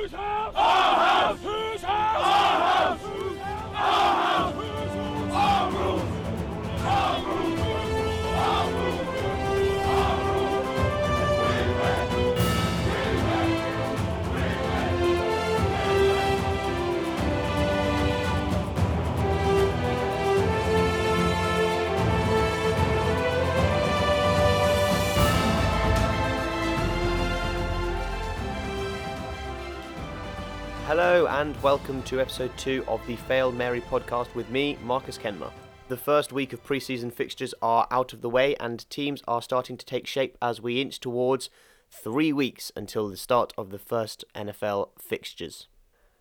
Whose house? Our house. Whose house? Our house. Whose house? Our house. Whose house? Our rules. Our rules. Our rules. Our rules. We win. We win. We win. Hello and welcome to episode 2 of the Fail Mary podcast with me, Marcus Kenmer. The first week of preseason fixtures are out of the way and teams are starting to take shape as we inch towards 3 weeks until the start of the first NFL fixtures.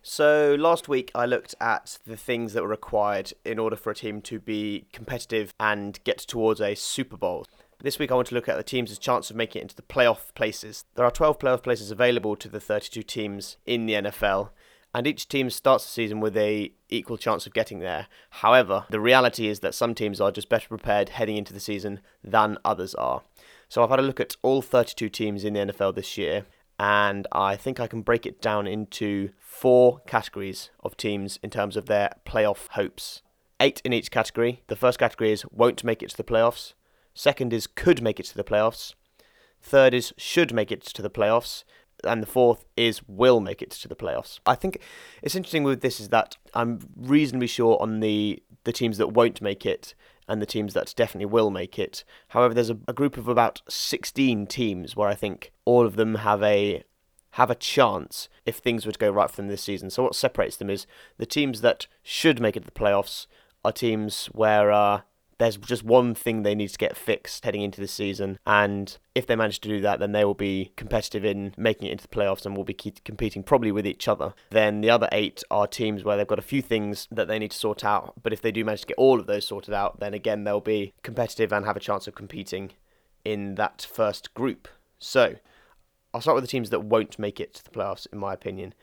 So last week I looked at the things that were required in order for a team to be competitive and get towards a Super Bowl. This week I want to look at the teams' chance of making it into the playoff places. There are 12 playoff places available to the 32 teams in the NFL. And each team starts the season with an equal chance of getting there. However, the reality is that some teams are just better prepared heading into the season than others are. So I've had a look at all 32 teams in the NFL this year, and I think I can break it down into 4 categories of teams in terms of their playoff hopes. 8 in each category. The first category is won't make it to the playoffs. Second is could make it to the playoffs. Third is should make it to the playoffs. And the fourth is will make it to the playoffs. I think it's interesting with this is that I'm reasonably sure on the teams that won't make it and the teams that definitely will make it. However, there's a group of about 16 teams where I think all of them have a chance if things were to go right for them this season. So what separates them is the teams that should make it to the playoffs are teams where there's just one thing they need to get fixed heading into the season, and if they manage to do that, then they will be competitive in making it into the playoffs and will be competing probably with each other. Then the other 8 are teams where they've got a few things that they need to sort out, but if they do manage to get all of those sorted out, then again they'll be competitive and have a chance of competing in that first group. So, I'll start with the teams that won't make it to the playoffs, in my opinion.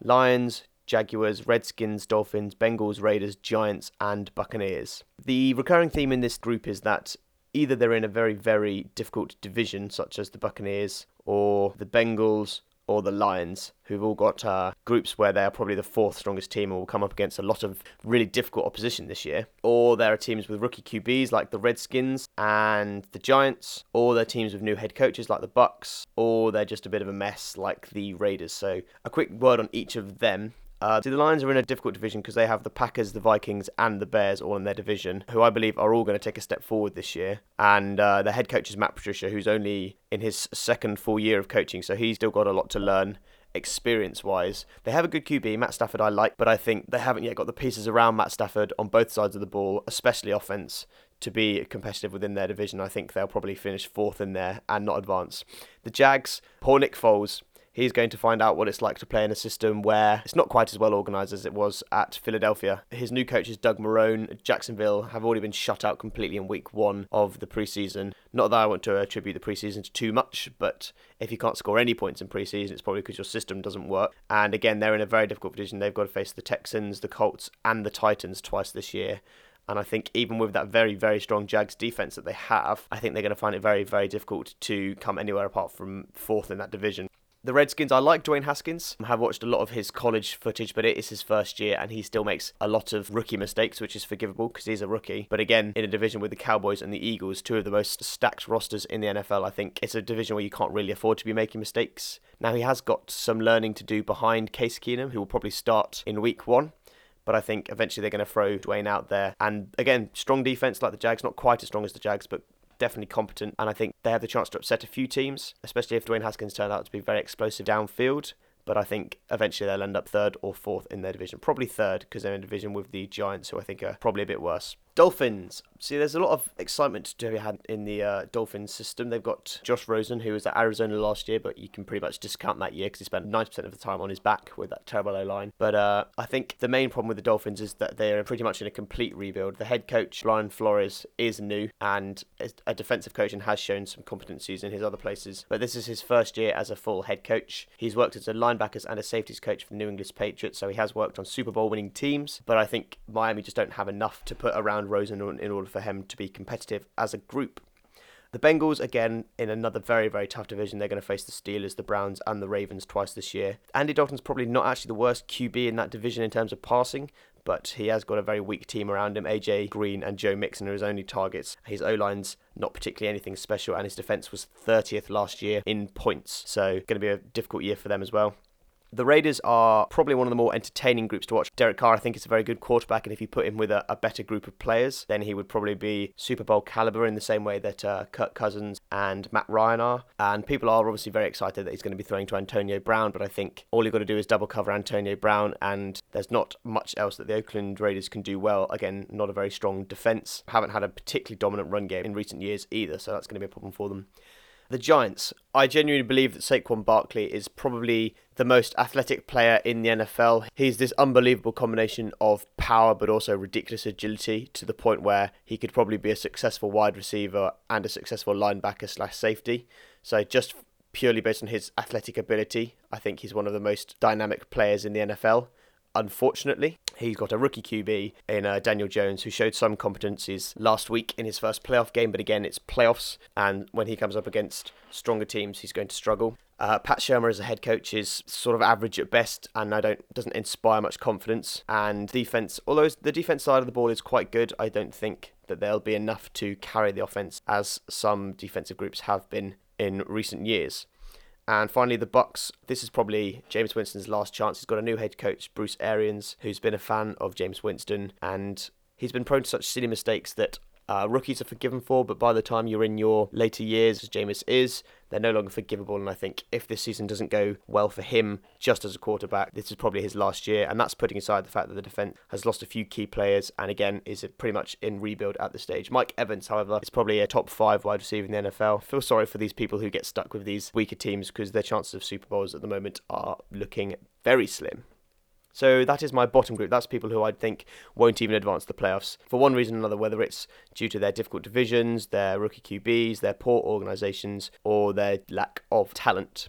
Lions, Jaguars, Redskins, Dolphins, Bengals, Raiders, Giants, and Buccaneers. The recurring theme in this group is that either they're in a very, very difficult division, such as the Buccaneers, or the Bengals, or the Lions, who've all got groups where they're probably the 4th strongest team and will come up against a lot of really difficult opposition this year. Or there are teams with rookie QBs like the Redskins and the Giants, or they're teams with new head coaches like the Bucs, or they're just a bit of a mess like the Raiders. So a quick word on each of them. The Lions are in a difficult division because they have the Packers, the Vikings, and the Bears all in their division, who I believe are all going to take a step forward this year. And their head coach is Matt Patricia, who's only in his second full year of coaching, so he's still got a lot to learn experience-wise. They have a good QB, Matt Stafford I like, but I think they haven't yet got the pieces around Matt Stafford on both sides of the ball, especially offense, to be competitive within their division. I think they'll probably finish 4th in there and not advance. The Jags, poor Nick Foles. He's going to find out what it's like to play in a system where it's not quite as well organised as it was at Philadelphia. His new coaches, Doug Marrone, Jacksonville, have already been shut out completely in week 1 of the preseason. Not that I want to attribute the preseason to too much, but if you can't score any points in preseason, it's probably because your system doesn't work. And again, they're in a very difficult position. They've got to face the Texans, the Colts, and the Titans twice this year. And I think even with that very, very strong Jags defence that they have, I think they're going to find it very, very difficult to come anywhere apart from 4th in that division. The Redskins, I like Dwayne Haskins. I have watched a lot of his college footage, but it is his first year and he still makes a lot of rookie mistakes, which is forgivable because he's a rookie. But again, in a division with the Cowboys and the Eagles, 2 of the most stacked rosters in the NFL, I think it's a division where you can't really afford to be making mistakes. Now, he has got some learning to do behind Case Keenum, who will probably start in week 1. But I think eventually they're going to throw Dwayne out there. And again, strong defense like the Jags, not quite as strong as the Jags, but definitely competent, and I think they have the chance to upset a few teams, especially if Dwayne Haskins turned out to be very explosive downfield. But I think eventually they'll end up 3rd or 4th in their division, probably 3rd because they're in a division with the Giants, who I think are probably a bit worse. Dolphins. See, there's a lot of excitement to be had in the Dolphins system. They've got Josh Rosen, who was at Arizona last year, but you can pretty much discount that year because he spent 90% of the time on his back with that terrible O-line. But I think the main problem with the Dolphins is that they are pretty much in a complete rebuild. The head coach, Brian Flores, is new and is a defensive coach and has shown some competencies in his other places. But this is his first year as a full head coach. He's worked as a linebackers and a safeties coach for the New England Patriots, so he has worked on Super Bowl winning teams. But I think Miami just don't have enough to put around Rosen in order for him to be competitive as a group. The Bengals, again, in another very, very tough division. They're going to face the Steelers, the Browns, and the Ravens twice this year. Andy Dalton's probably not actually the worst QB in that division in terms of passing, but he has got a very weak team around him. AJ Green and Joe Mixon are his only targets. His O-line's not particularly anything special, and his defense was 30th last year in points. So going to be a difficult year for them as well. The Raiders are probably one of the more entertaining groups to watch. Derek Carr, I think, is a very good quarterback, and if you put him with a better group of players, then he would probably be Super Bowl caliber in the same way that Kirk Cousins and Matt Ryan are. And people are obviously very excited that he's going to be throwing to Antonio Brown, but I think all you've got to do is double cover Antonio Brown, and there's not much else that the Oakland Raiders can do well. Again, not a very strong defense. Haven't had a particularly dominant run game in recent years either, so that's going to be a problem for them. The Giants. I genuinely believe that Saquon Barkley is probably the most athletic player in the NFL. He's this unbelievable combination of power but also ridiculous agility, to the point where he could probably be a successful wide receiver and a successful linebacker / safety. So just purely based on his athletic ability, I think he's one of the most dynamic players in the NFL. Unfortunately, he's got a rookie QB in Daniel Jones, who showed some competencies last week in his first playoff game, but again, it's playoffs, and when he comes up against stronger teams, he's going to struggle. Pat Shermer as a head coach is sort of average at best, and doesn't inspire much confidence. And defense, although the defense side of the ball is quite good, I don't think that they'll be enough to carry the offense, as some defensive groups have been in recent years. And finally, the Bucs. This is probably Jameis Winston's last chance. He's got a new head coach, Bruce Arians, who's been a fan of Jameis Winston. And he's been prone to such silly mistakes that rookies are forgiven for, but by the time you're in your later years, as Jameis is, they're no longer forgivable. And I think if this season doesn't go well for him, just as a quarterback, this is probably his last year. And that's putting aside the fact that the defense has lost a few key players and, again, is pretty much in rebuild at this stage. Mike Evans, however, is probably a top 5 wide receiver in the NFL. I feel sorry for these people who get stuck with these weaker teams, because their chances of Super Bowls at the moment are looking very slim. So that is my bottom group. That's people who I think won't even advance the playoffs for one reason or another, whether it's due to their difficult divisions, their rookie QBs, their poor organisations, or their lack of talent.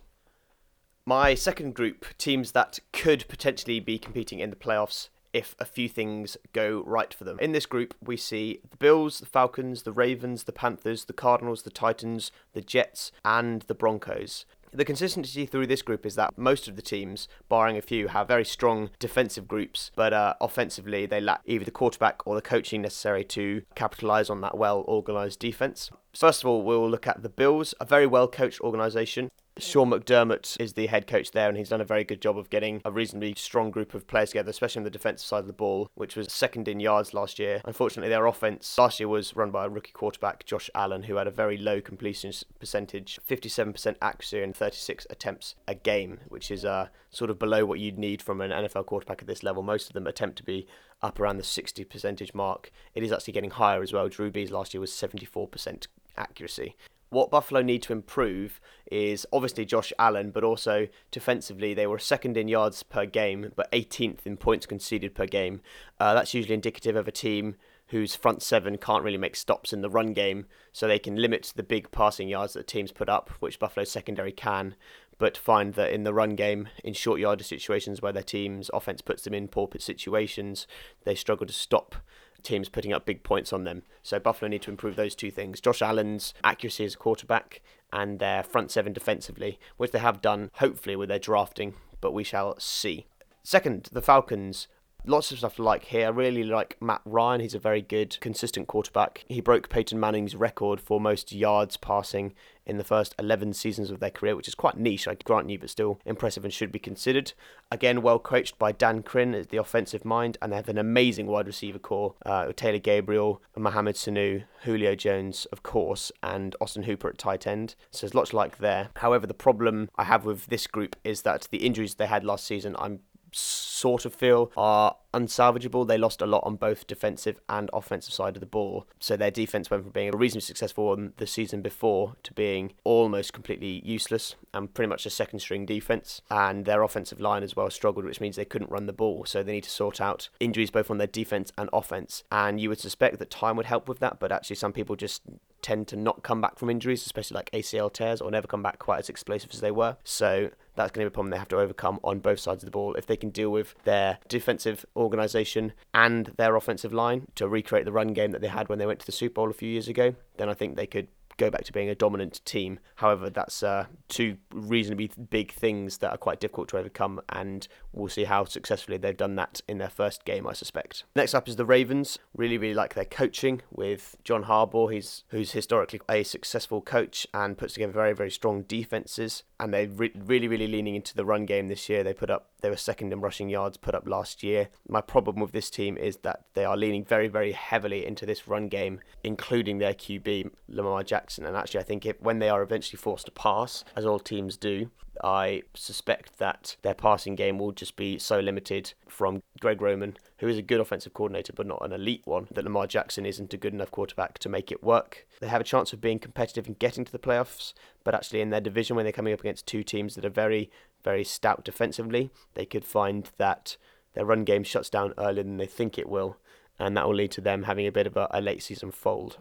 My second group, teams that could potentially be competing in the playoffs if a few things go right for them. In this group, we see the Bills, the Falcons, the Ravens, the Panthers, the Cardinals, the Titans, the Jets, and the Broncos. The consistency through this group is that most of the teams, barring a few, have very strong defensive groups, but offensively they lack either the quarterback or the coaching necessary to capitalise on that well-organised defence. First of all, we'll look at the Bills, a very well-coached organisation. Sean McDermott is the head coach there, and he's done a very good job of getting a reasonably strong group of players together, especially on the defensive side of the ball, which was second in yards last year. Unfortunately, their offense last year was run by a rookie quarterback, Josh Allen, who had a very low completion percentage, 57% accuracy and 36 attempts a game, which is sort of below what you'd need from an NFL quarterback at this level. Most of them attempt to be up around the 60% mark. It is actually getting higher as well. Drew Brees last year was 74% accuracy. What Buffalo need to improve is obviously Josh Allen, but also defensively they were second in yards per game, but 18th in points conceded per game. That's usually indicative of a team whose front seven can't really make stops in the run game, so they can limit the big passing yards that teams put up, which Buffalo's secondary can, but find that in the run game, in short yardage situations where their team's offense puts them in poor situations, they struggle to stop teams putting up big points on them. So Buffalo need to improve those two things. Josh Allen's accuracy as a quarterback and their front seven defensively, which they have done, hopefully, with their drafting, but we shall see. Second, the Falcons. Lots of stuff to like here. I really like Matt Ryan. He's a very good, consistent quarterback. He broke Peyton Manning's record for most yards passing in the first 11 seasons of their career, which is quite niche, I grant you, but still impressive and should be considered. Again, well coached by Dan Quinn as the offensive mind, and they have an amazing wide receiver core. Taylor Gabriel, Mohamed Sanu, Julio Jones, of course, and Austin Hooper at tight end. So there's lots to like there. However, the problem I have with this group is that the injuries they had last season, I'm sort of feel are unsalvageable. They lost a lot on both defensive and offensive side of the ball. So their defense went from being a reasonably successful one the season before to being almost completely useless and pretty much a second string defense. And their offensive line as well struggled, which means they couldn't run the ball. So they need to sort out injuries both on their defense and offense. And you would suspect that time would help with that, but actually some people just tend to not come back from injuries, especially like ACL tears, or never come back quite as explosive as they were. So that's going to be a problem they have to overcome on both sides of the ball if they can deal with their defensive organisation and their offensive line to recreate the run game that they had when they went to the Super Bowl a few years ago. Then I think they could go back to being a dominant team. However, that's two reasonably big things that are quite difficult to overcome, and we'll see how successfully they've done that in their first game, I suspect. Next up is the Ravens. Really, really like their coaching with John Harbaugh, who's historically a successful coach and puts together very, very strong defenses. And they're really, really leaning into the run game this year. They were second in rushing yards put up last year. My problem with this team is that they are leaning very, very heavily into this run game, including their QB, Lamar Jackson. And actually, I think when they are eventually forced to pass, as all teams do, I suspect that their passing game will just be so limited from Greg Roman, who is a good offensive coordinator but not an elite one, that Lamar Jackson isn't a good enough quarterback to make it work. They have a chance of being competitive and getting to the playoffs, but actually in their division, when they're coming up against two teams that are very, very stout defensively, they could find that their run game shuts down earlier than they think it will, and that will lead to them having a bit of a late season fold.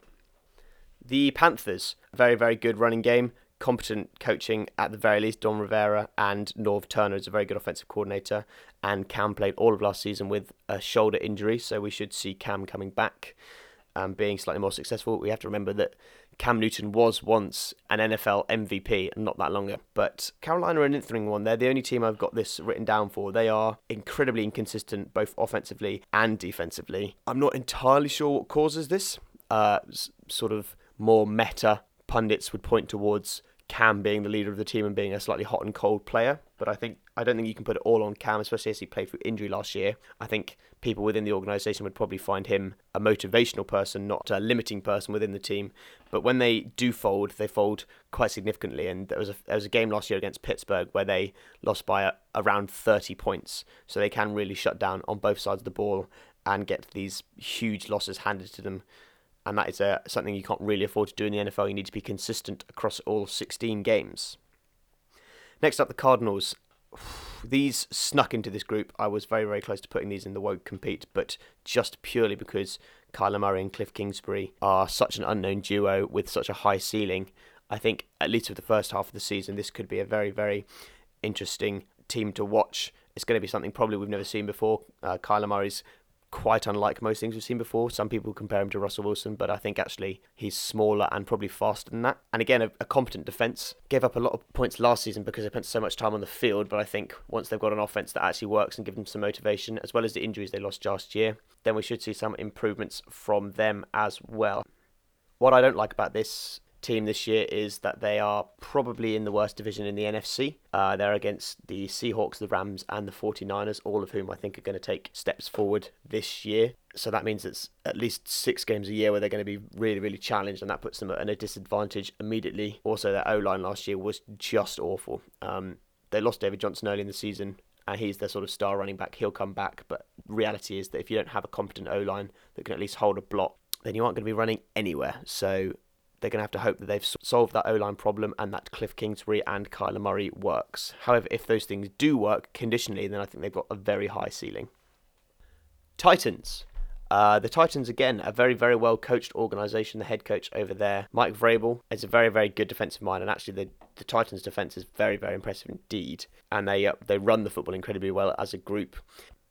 The Panthers, very, very good running game, competent coaching at the very least. Don Rivera and Norv Turner is a very good offensive coordinator, and Cam played all of last season with a shoulder injury, so we should see Cam coming back and being slightly more successful. We have to remember that Cam Newton was once an NFL MVP not that long ago. But Carolina are an interesting one. They're the only team I've got this written down for. They are incredibly inconsistent both offensively and defensively. I'm not entirely sure what causes this. Sort of more meta pundits would point towards Cam being the leader of the team and being a slightly hot and cold player, but I don't think you can put it all on Cam, especially as he played through injury last year. I think people within the organisation would probably find him a motivational person, not a limiting person within the team. But when they do fold, they fold quite significantly. And there was a game last year against Pittsburgh where they lost by around 30 points, so they can really shut down on both sides of the ball and get these huge losses handed to them. And that is something you can't really afford to do in the NFL. You need to be consistent across all 16 games. Next up, the Cardinals. These snuck into this group. I was very, very close to putting these in the won't compete, but just purely because Kyler Murray and Cliff Kingsbury are such an unknown duo with such a high ceiling. I think, at least for the first half of the season, this could be a very, very interesting team to watch. It's going to be something probably we've never seen before. Kyler Murray's quite unlike most things we've seen before. Some people compare him to Russell Wilson, but I think actually he's smaller and probably faster than that. And again, a competent defence. Gave up a lot of points last season because they spent so much time on the field, but I think once they've got an offence that actually works and gives them some motivation, as well as the injuries they lost last year, then we should see some improvements from them as well. What I don't like about this team this year is that they are probably in the worst division in the NFC. They're against the Seahawks, the Rams and the 49ers, all of whom I think are going to take steps forward this year. So that means it's at least 6 games a year where they're going to be really, really challenged, and that puts them at a disadvantage immediately. Also, their O-line last year was just awful. They lost David Johnson early in the season, and he's their sort of star running back. He'll come back, but reality is that if you don't have a competent O-line that can at least hold a block, then you aren't going to be running anywhere. So they're going to have to hope that they've solved that O-line problem and that Cliff Kingsbury and Kyler Murray works. However, if those things do work conditionally, then I think they've got a very high ceiling. Titans. The Titans, again, a very, very well-coached organisation. The head coach over there, Mike Vrabel, is a very, very good defensive mind. And actually, the Titans' defence is very, very impressive indeed. And they run the football incredibly well as a group.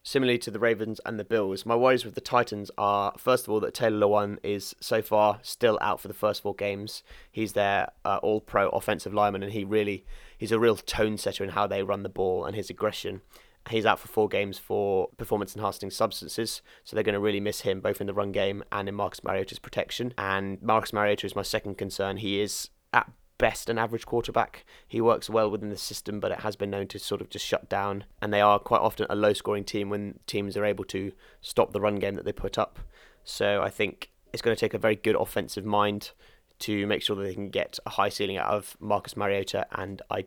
Similarly to the Ravens and the Bills, my worries with the Titans are, first of all, that Taylor Lewan is so far still out for the first 4 games. He's their all-pro offensive lineman, and he's a real tone setter in how they run the ball and his aggression. He's out for 4 games for performance-enhancing substances, so they're going to really miss him both in the run game and in Marcus Mariota's protection. And Marcus Mariota is my second concern. He is at best an average quarterback. He works well within the system, but it has been known to sort of just shut down, and they are quite often a low scoring team when teams are able to stop the run game that they put up. So I think it's going to take a very good offensive mind to make sure that they can get a high ceiling out of Marcus Mariota, and I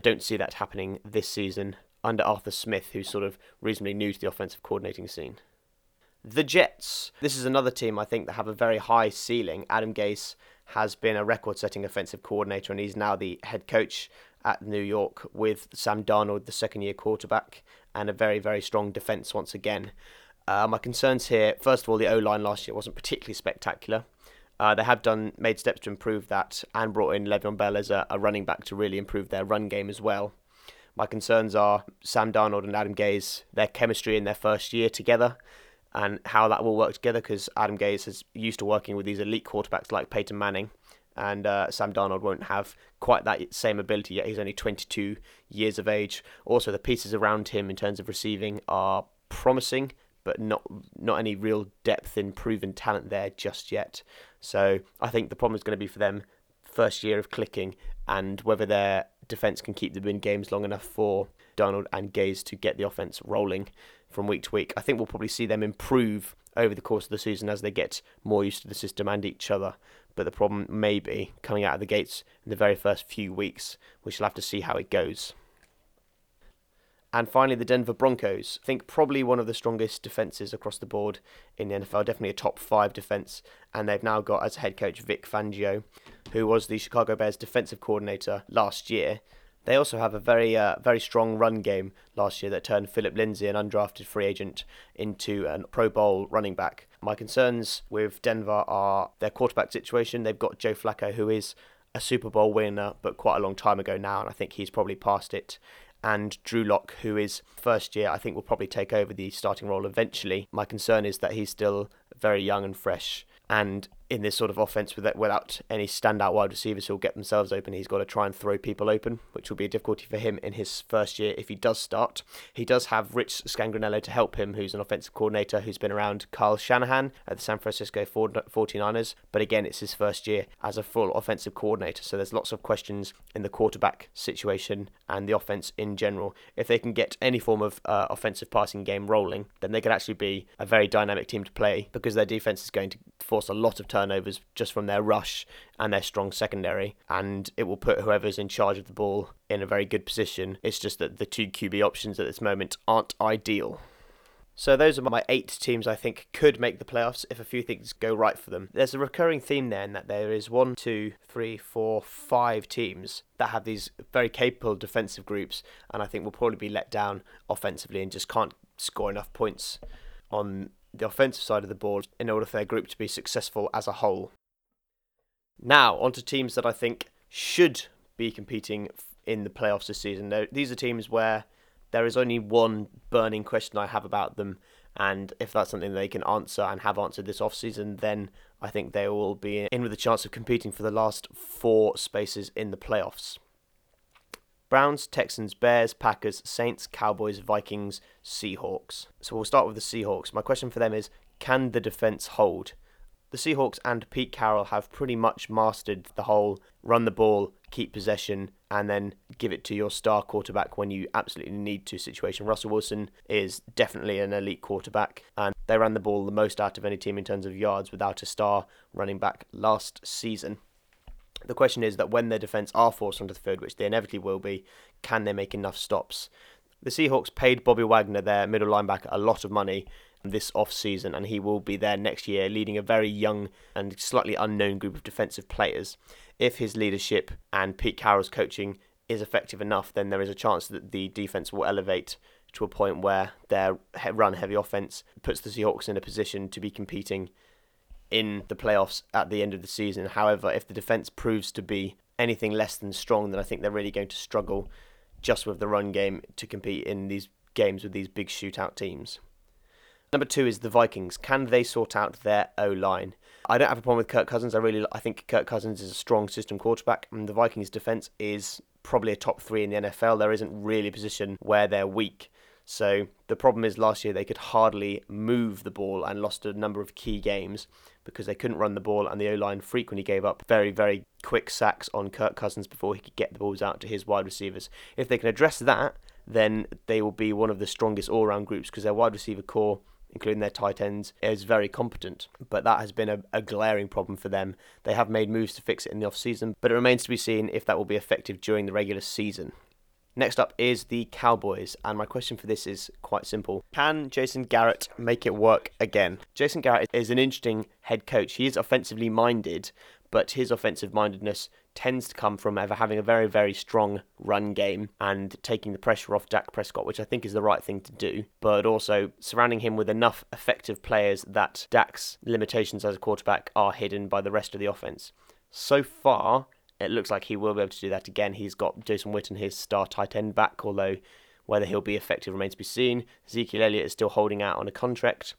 don't see that happening this season under Arthur Smith, who's sort of reasonably new to the offensive coordinating scene. The Jets. This is another team I think that have a very high ceiling. Adam Gase has been a record-setting offensive coordinator, and he's now the head coach at New York with Sam Darnold, the second-year quarterback, and a very, very strong defence once again. My concerns here, first of all, the O-line last year wasn't particularly spectacular. They have made steps to improve that and brought in Le'Veon Bell as a running back to really improve their run game as well. My concerns are Sam Darnold and Adam Gase, their chemistry in their first year together, and how that will work together, because Adam Gase is used to working with these elite quarterbacks like Peyton Manning, and Sam Darnold won't have quite that same ability yet. He's only 22 years of age. Also, the pieces around him in terms of receiving are promising, but not any real depth in proven talent there just yet. So I think the problem is going to be for them first year of clicking and whether their defence can keep them in games long enough for Darnold and Gase to get the offence rolling from week to week. I think we'll probably see them improve over the course of the season as they get more used to the system and each other. But the problem may be coming out of the gates in the very first few weeks. We shall have to see how it goes. And finally, the Denver Broncos. I think probably one of the strongest defences across the board in the NFL, definitely a top five defence. And they've now got, as head coach, Vic Fangio, who was the Chicago Bears defensive coordinator last year. They also have a very strong run game last year that turned Philip Lindsay, an undrafted free agent, into a Pro Bowl running back. My concerns with Denver are their quarterback situation. They've got Joe Flacco, who is a Super Bowl winner, but quite a long time ago now, and I think he's probably past it. And Drew Lock, who is first year, I think will probably take over the starting role eventually. My concern is that he's still very young and fresh. And in this sort of offense without any standout wide receivers who'll get themselves open, he's got to try and throw people open, which will be a difficulty for him in his first year if he does start. He does have Rich Scangarello to help him, who's an offensive coordinator who's been around Kyle Shanahan at the San Francisco 49ers. But again, it's his first year as a full offensive coordinator, so there's lots of questions in the quarterback situation and the offense in general. If they can get any form of offensive passing game rolling, then they could actually be a very dynamic team to play because their defense is going to force a lot of turnovers just from their rush and their strong secondary, and it will put whoever's in charge of the ball in a very good position. It's just that the two QB options at this moment aren't ideal. So those are my 8 teams I think could make the playoffs if a few things go right for them. There's a recurring theme there in that there is 5 teams that have these very capable defensive groups, and I think will probably be let down offensively and just can't score enough points on the offensive side of the ball in order for their group to be successful as a whole. Now, onto teams that I think should be competing in the playoffs this season. These are teams where there is only one burning question I have about them, and if that's something they can answer and have answered this offseason, then I think they will be in with a chance of competing for the last 4 spaces in the playoffs. Browns, Texans, Bears, Packers, Saints, Cowboys, Vikings, Seahawks. So we'll start with the Seahawks. My question for them is, can the defense hold? The Seahawks and Pete Carroll have pretty much mastered the whole run the ball, keep possession, and then give it to your star quarterback when you absolutely need to situation. Russell Wilson is definitely an elite quarterback, and they ran the ball the most out of any team in terms of yards without a star running back last season. The question is that when their defence are forced onto the field, which they inevitably will be, can they make enough stops? The Seahawks paid Bobby Wagner, their middle linebacker, a lot of money this off-season, and he will be there next year, leading a very young and slightly unknown group of defensive players. If his leadership and Pete Carroll's coaching is effective enough, then there is a chance that the defence will elevate to a point where their run-heavy offence puts the Seahawks in a position to be competing in the playoffs at the end of the season. However, if the defence proves to be anything less than strong, then I think they're really going to struggle just with the run game to compete in these games with these big shootout teams. Number 2 is the Vikings. Can they sort out their O-line? I don't have a problem with Kirk Cousins. I think Kirk Cousins is a strong system quarterback, and the Vikings defence is probably a top 3 in the NFL. There isn't really a position where they're weak. So the problem is last year they could hardly move the ball and lost a number of key games because they couldn't run the ball, and the O-line frequently gave up very, very quick sacks on Kirk Cousins before he could get the balls out to his wide receivers. If they can address that, then they will be one of the strongest all-round groups because their wide receiver core, including their tight ends, is very competent. But that has been a glaring problem for them. They have made moves to fix it in the off-season, but it remains to be seen if that will be effective during the regular season. Next up is the Cowboys, and my question for this is quite simple. Can Jason Garrett make it work again? Jason Garrett is an interesting head coach. He is offensively minded, but his offensive mindedness tends to come from ever having a very, very strong run game and taking the pressure off Dak Prescott, which I think is the right thing to do, but also surrounding him with enough effective players that Dak's limitations as a quarterback are hidden by the rest of the offense. So far, it looks like he will be able to do that again. He's got Jason Witten, his star tight end, back, although whether he'll be effective remains to be seen. Ezekiel Elliott is still holding out on a contract,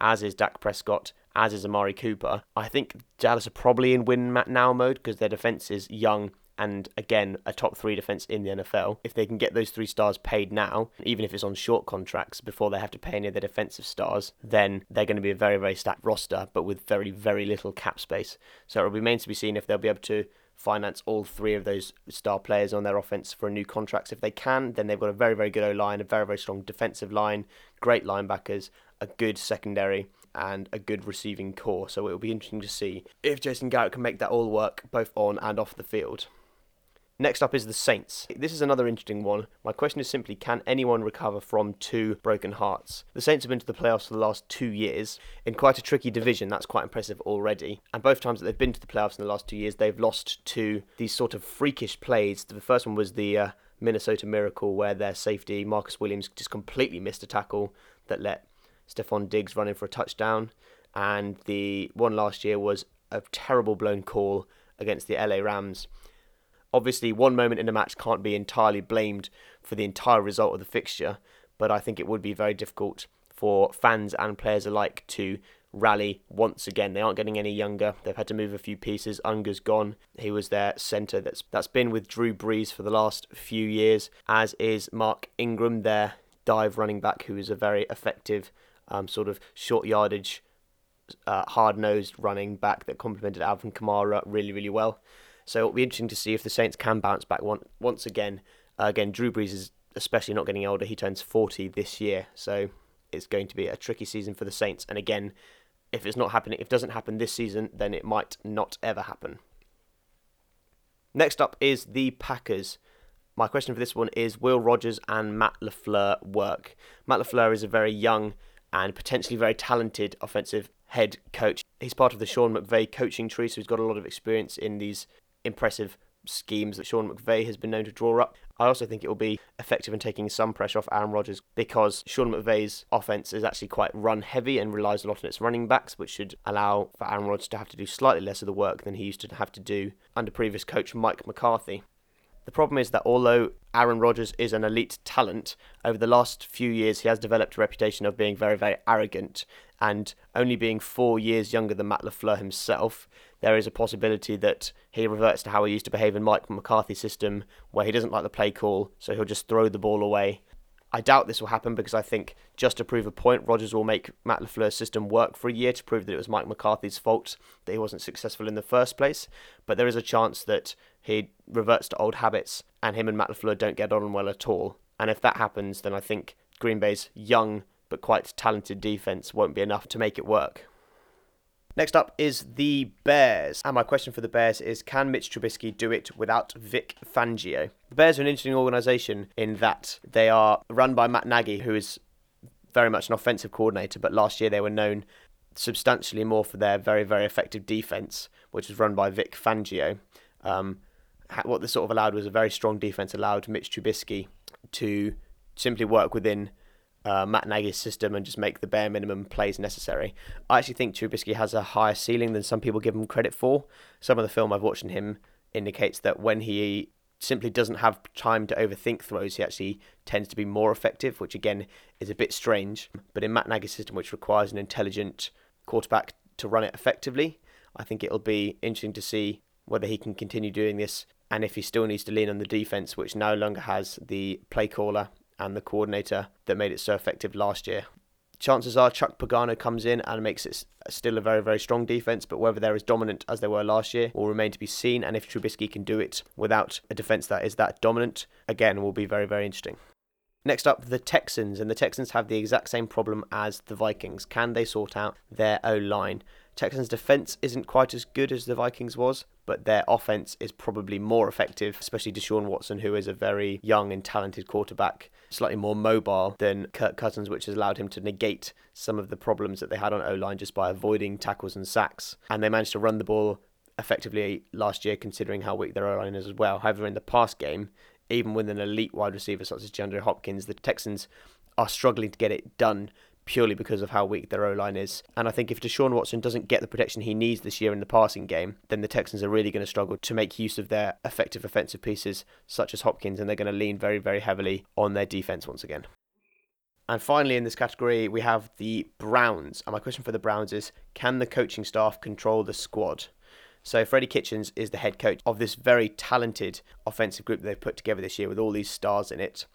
as is Dak Prescott, as is Amari Cooper. I think Dallas are probably in win-now mode because their defense is young and, again, a top-3 defense in the NFL. If they can get those 3 stars paid now, even if it's on short contracts before they have to pay any of their defensive stars, then they're going to be a very, very stacked roster, but with very, very little cap space. So it will remain to be seen if they'll be able to finance all 3 of those star players on their offense for new contracts. If they can, then they've got a very, very good O-line, a very, very strong defensive line, great linebackers, a good secondary, and a good receiving core. So it'll be interesting to see if Jason Garrett can make that all work, both on and off the field. Next up is the Saints. This is another interesting one. My question is simply, can anyone recover from 2 broken hearts? The Saints have been to the playoffs for the last 2 years in quite a tricky division. That's quite impressive already. And both times that they've been to the playoffs in the last 2 years, they've lost to these sort of freakish plays. The first one was the Minnesota Miracle, where their safety, Marcus Williams, just completely missed a tackle that let Stephon Diggs run in for a touchdown. And the one last year was a terrible blown call against the LA Rams. Obviously, one moment in a match can't be entirely blamed for the entire result of the fixture, but I think it would be very difficult for fans and players alike to rally once again. They aren't getting any younger. They've had to move a few pieces. Unger's gone. He was their centre. That's been with Drew Brees for the last few years, as is Mark Ingram, their dive running back, who is a very effective sort of short yardage, hard-nosed running back that complemented Alvin Kamara really, really well. So it'll be interesting to see if the Saints can bounce back once again. Again, Drew Brees is especially not getting older. He turns 40 this year, so it's going to be a tricky season for the Saints. And again, if it's not happening, if it doesn't happen this season, then it might not ever happen. Next up is the Packers. My question for this one is, will Rodgers and Matt LaFleur work? Matt LaFleur is a very young and potentially very talented offensive head coach. He's part of the Sean McVay coaching tree, so he's got a lot of experience in these impressive schemes that Sean McVay has been known to draw up. I also think it will be effective in taking some pressure off Aaron Rodgers, because Sean McVay's offense is actually quite run heavy and relies a lot on its running backs, which should allow for Aaron Rodgers to have to do slightly less of the work than he used to have to do under previous coach Mike McCarthy. The problem is that although Aaron Rodgers is an elite talent, over the last few years he has developed a reputation of being very, very arrogant, and only being 4 years younger than Matt LaFleur himself, there is a possibility that he reverts to how he used to behave in Mike McCarthy's system, where he doesn't like the play call, so he'll just throw the ball away. I doubt this will happen, because I think, just to prove a point, Rodgers will make Matt LaFleur's system work for a year to prove that it was Mike McCarthy's fault that he wasn't successful in the first place. But there is a chance that he reverts to old habits and him and Matt LaFleur don't get on well at all. And if that happens, then I think Green Bay's young but quite talented defense won't be enough to make it work. Next up is the Bears, and my question for the Bears is, can Mitch Trubisky do it without Vic Fangio? The Bears are an interesting organisation in that they are run by Matt Nagy, who is very much an offensive coordinator, but last year they were known substantially more for their very, very effective defence, which was run by Vic Fangio. What this sort of allowed was a very strong defence, allowed Mitch Trubisky to simply work within Matt Nagy's system and just make the bare minimum plays necessary. I actually think Trubisky has a higher ceiling than some people give him credit for. Some of the film I've watched in him indicates that when he simply doesn't have time to overthink throws, he actually tends to be more effective, which again is a bit strange. But in Matt Nagy's system, which requires an intelligent quarterback to run it effectively, I think it'll be interesting to see whether he can continue doing this, and if he still needs to lean on the defense, which no longer has the play caller and the coordinator that made it so effective last year. Chances are Chuck Pagano comes in and makes it still a very, very strong defense, but whether they're as dominant as they were last year will remain to be seen, and if Trubisky can do it without a defense that is that dominant, again, will be very, very interesting. Next up, the Texans, and the Texans have the exact same problem as the Vikings. Can they sort out their O-line? Texans' defense isn't quite as good as the Vikings was, but their offense is probably more effective, especially Deshaun Watson, who is a very young and talented quarterback, slightly more mobile than Kirk Cousins, which has allowed him to negate some of the problems that they had on O-line just by avoiding tackles and sacks. And they managed to run the ball effectively last year, considering how weak their O-line is as well. However, in the pass game, even with an elite wide receiver such as DeAndre Hopkins, the Texans are struggling to get it done purely because of how weak their O-line is. And I think if Deshaun Watson doesn't get the protection he needs this year in the passing game, then the Texans are really going to struggle to make use of their effective offensive pieces such as Hopkins, and they're going to lean very, very heavily on their defense once again. And finally, in this category, we have the Browns. And my question for the Browns is, can the coaching staff control the squad? So Freddie Kitchens is the head coach of this very talented offensive group that they've put together this year with all these stars in it.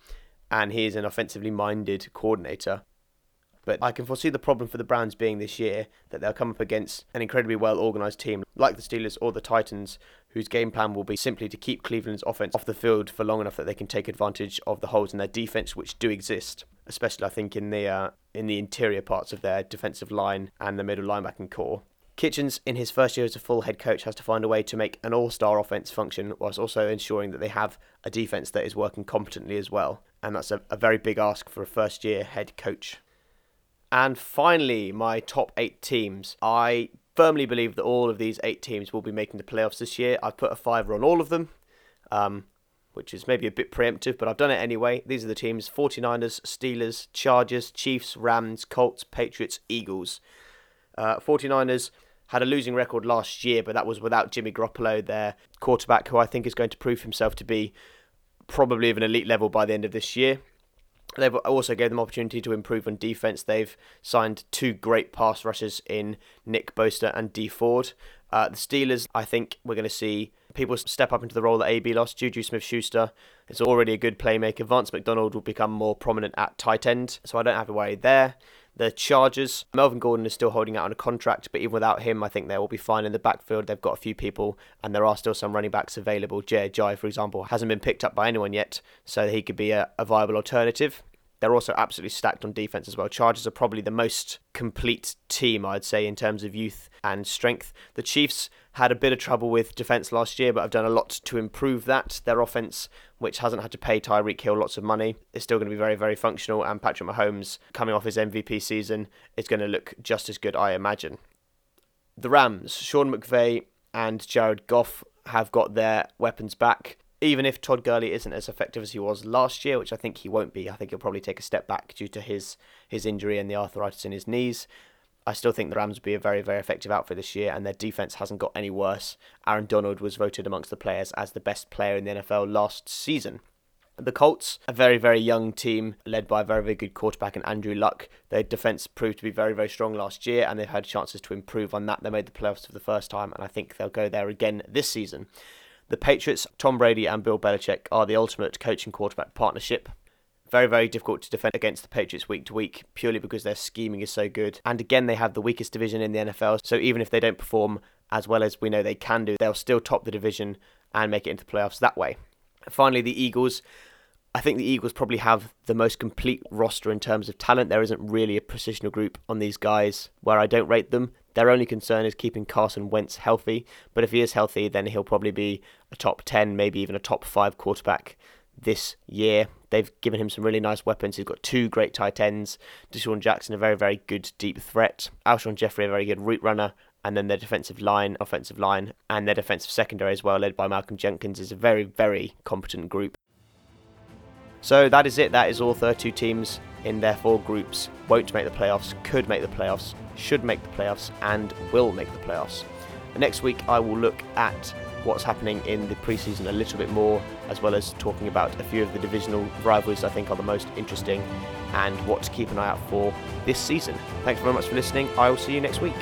And he is an offensively minded coordinator. But I can foresee the problem for the Browns being this year that they'll come up against an incredibly well-organised team like the Steelers or the Titans, whose game plan will be simply to keep Cleveland's offense off the field for long enough that they can take advantage of the holes in their defense, which do exist, especially I think in the interior parts of their defensive line and the middle linebacking core. Kitchens, in his first year as a full head coach, has to find a way to make an all-star offense function whilst also ensuring that they have a defense that is working competently as well. And that's a very big ask for a first-year head coach. And finally, my top 8 teams. I firmly believe that all of these 8 teams will be making the playoffs this year. I've put a fiver on all of them, which is maybe a bit preemptive, but I've done it anyway. These are the teams: 49ers, Steelers, Chargers, Chiefs, Rams, Colts, Patriots, Eagles. 49ers had a losing record last year, but that was without Jimmy Garoppolo, their quarterback, who I think is going to prove himself to be probably of an elite level by the end of this year. They also gave them opportunity to improve on defense. They've signed 2 great pass rushers in Nick Bosa and Dee Ford. The Steelers, I think we're going to see people step up into the role that AB lost. Juju Smith-Schuster is already a good playmaker. Vance McDonald will become more prominent at tight end, so I don't have a worry there. The Chargers, Melvin Gordon is still holding out on a contract, but even without him, I think they will be fine in the backfield. They've got a few people, and there are still some running backs available. Jai, for example, hasn't been picked up by anyone yet, so he could be a viable alternative. They're also absolutely stacked on defense as well. Chargers are probably the most complete team, I'd say, in terms of youth and strength. The Chiefs had a bit of trouble with defense last year, but have done a lot to improve that. Their offense, which hasn't had to pay Tyreek Hill lots of money, is still going to be very, very functional. And Patrick Mahomes, coming off his MVP season, is going to look just as good, I imagine. The Rams, Sean McVay and Jared Goff, have got their weapons back. Even if Todd Gurley isn't as effective as he was last year, which I think he won't be. I think he'll probably take a step back due to his injury and the arthritis in his knees. I still think the Rams will be a very, very effective outfit this year, and their defense hasn't got any worse. Aaron Donald was voted amongst the players as the best player in the NFL last season. The Colts, a very, very young team led by a very, very good quarterback in Andrew Luck. Their defense proved to be very, very strong last year, and they've had chances to improve on that. They made the playoffs for the first time, and I think they'll go there again this season. The Patriots, Tom Brady and Bill Belichick are the ultimate coach and quarterback partnership. Very, very difficult to defend against the Patriots week to week, purely because their scheming is so good. And again, they have the weakest division in the NFL, so even if they don't perform as well as we know they can do, they'll still top the division and make it into the playoffs that way. Finally, the Eagles. I think the Eagles probably have the most complete roster in terms of talent. There isn't really a positional group on these guys where I don't rate them. Their only concern is keeping Carson Wentz healthy, but if he is healthy, then he'll probably be a top 10, maybe even a top 5 quarterback this year. They've given him some really nice weapons. He's got 2 great tight ends. Deshaun Jackson, a very, very good deep threat. Alshon Jeffrey, a very good route runner. And then their defensive line, offensive line, and their defensive secondary as well, led by Malcolm Jenkins, is a very, very competent group. So that is it. That is all 32 teams in their 4 groups. Won't make the playoffs, could make the playoffs, should make the playoffs, and will make the playoffs. Next week, I will look at what's happening in the preseason a little bit more, as well as talking about a few of the divisional rivalries I think are the most interesting and what to keep an eye out for this season. Thanks very much for listening. I will see you next week.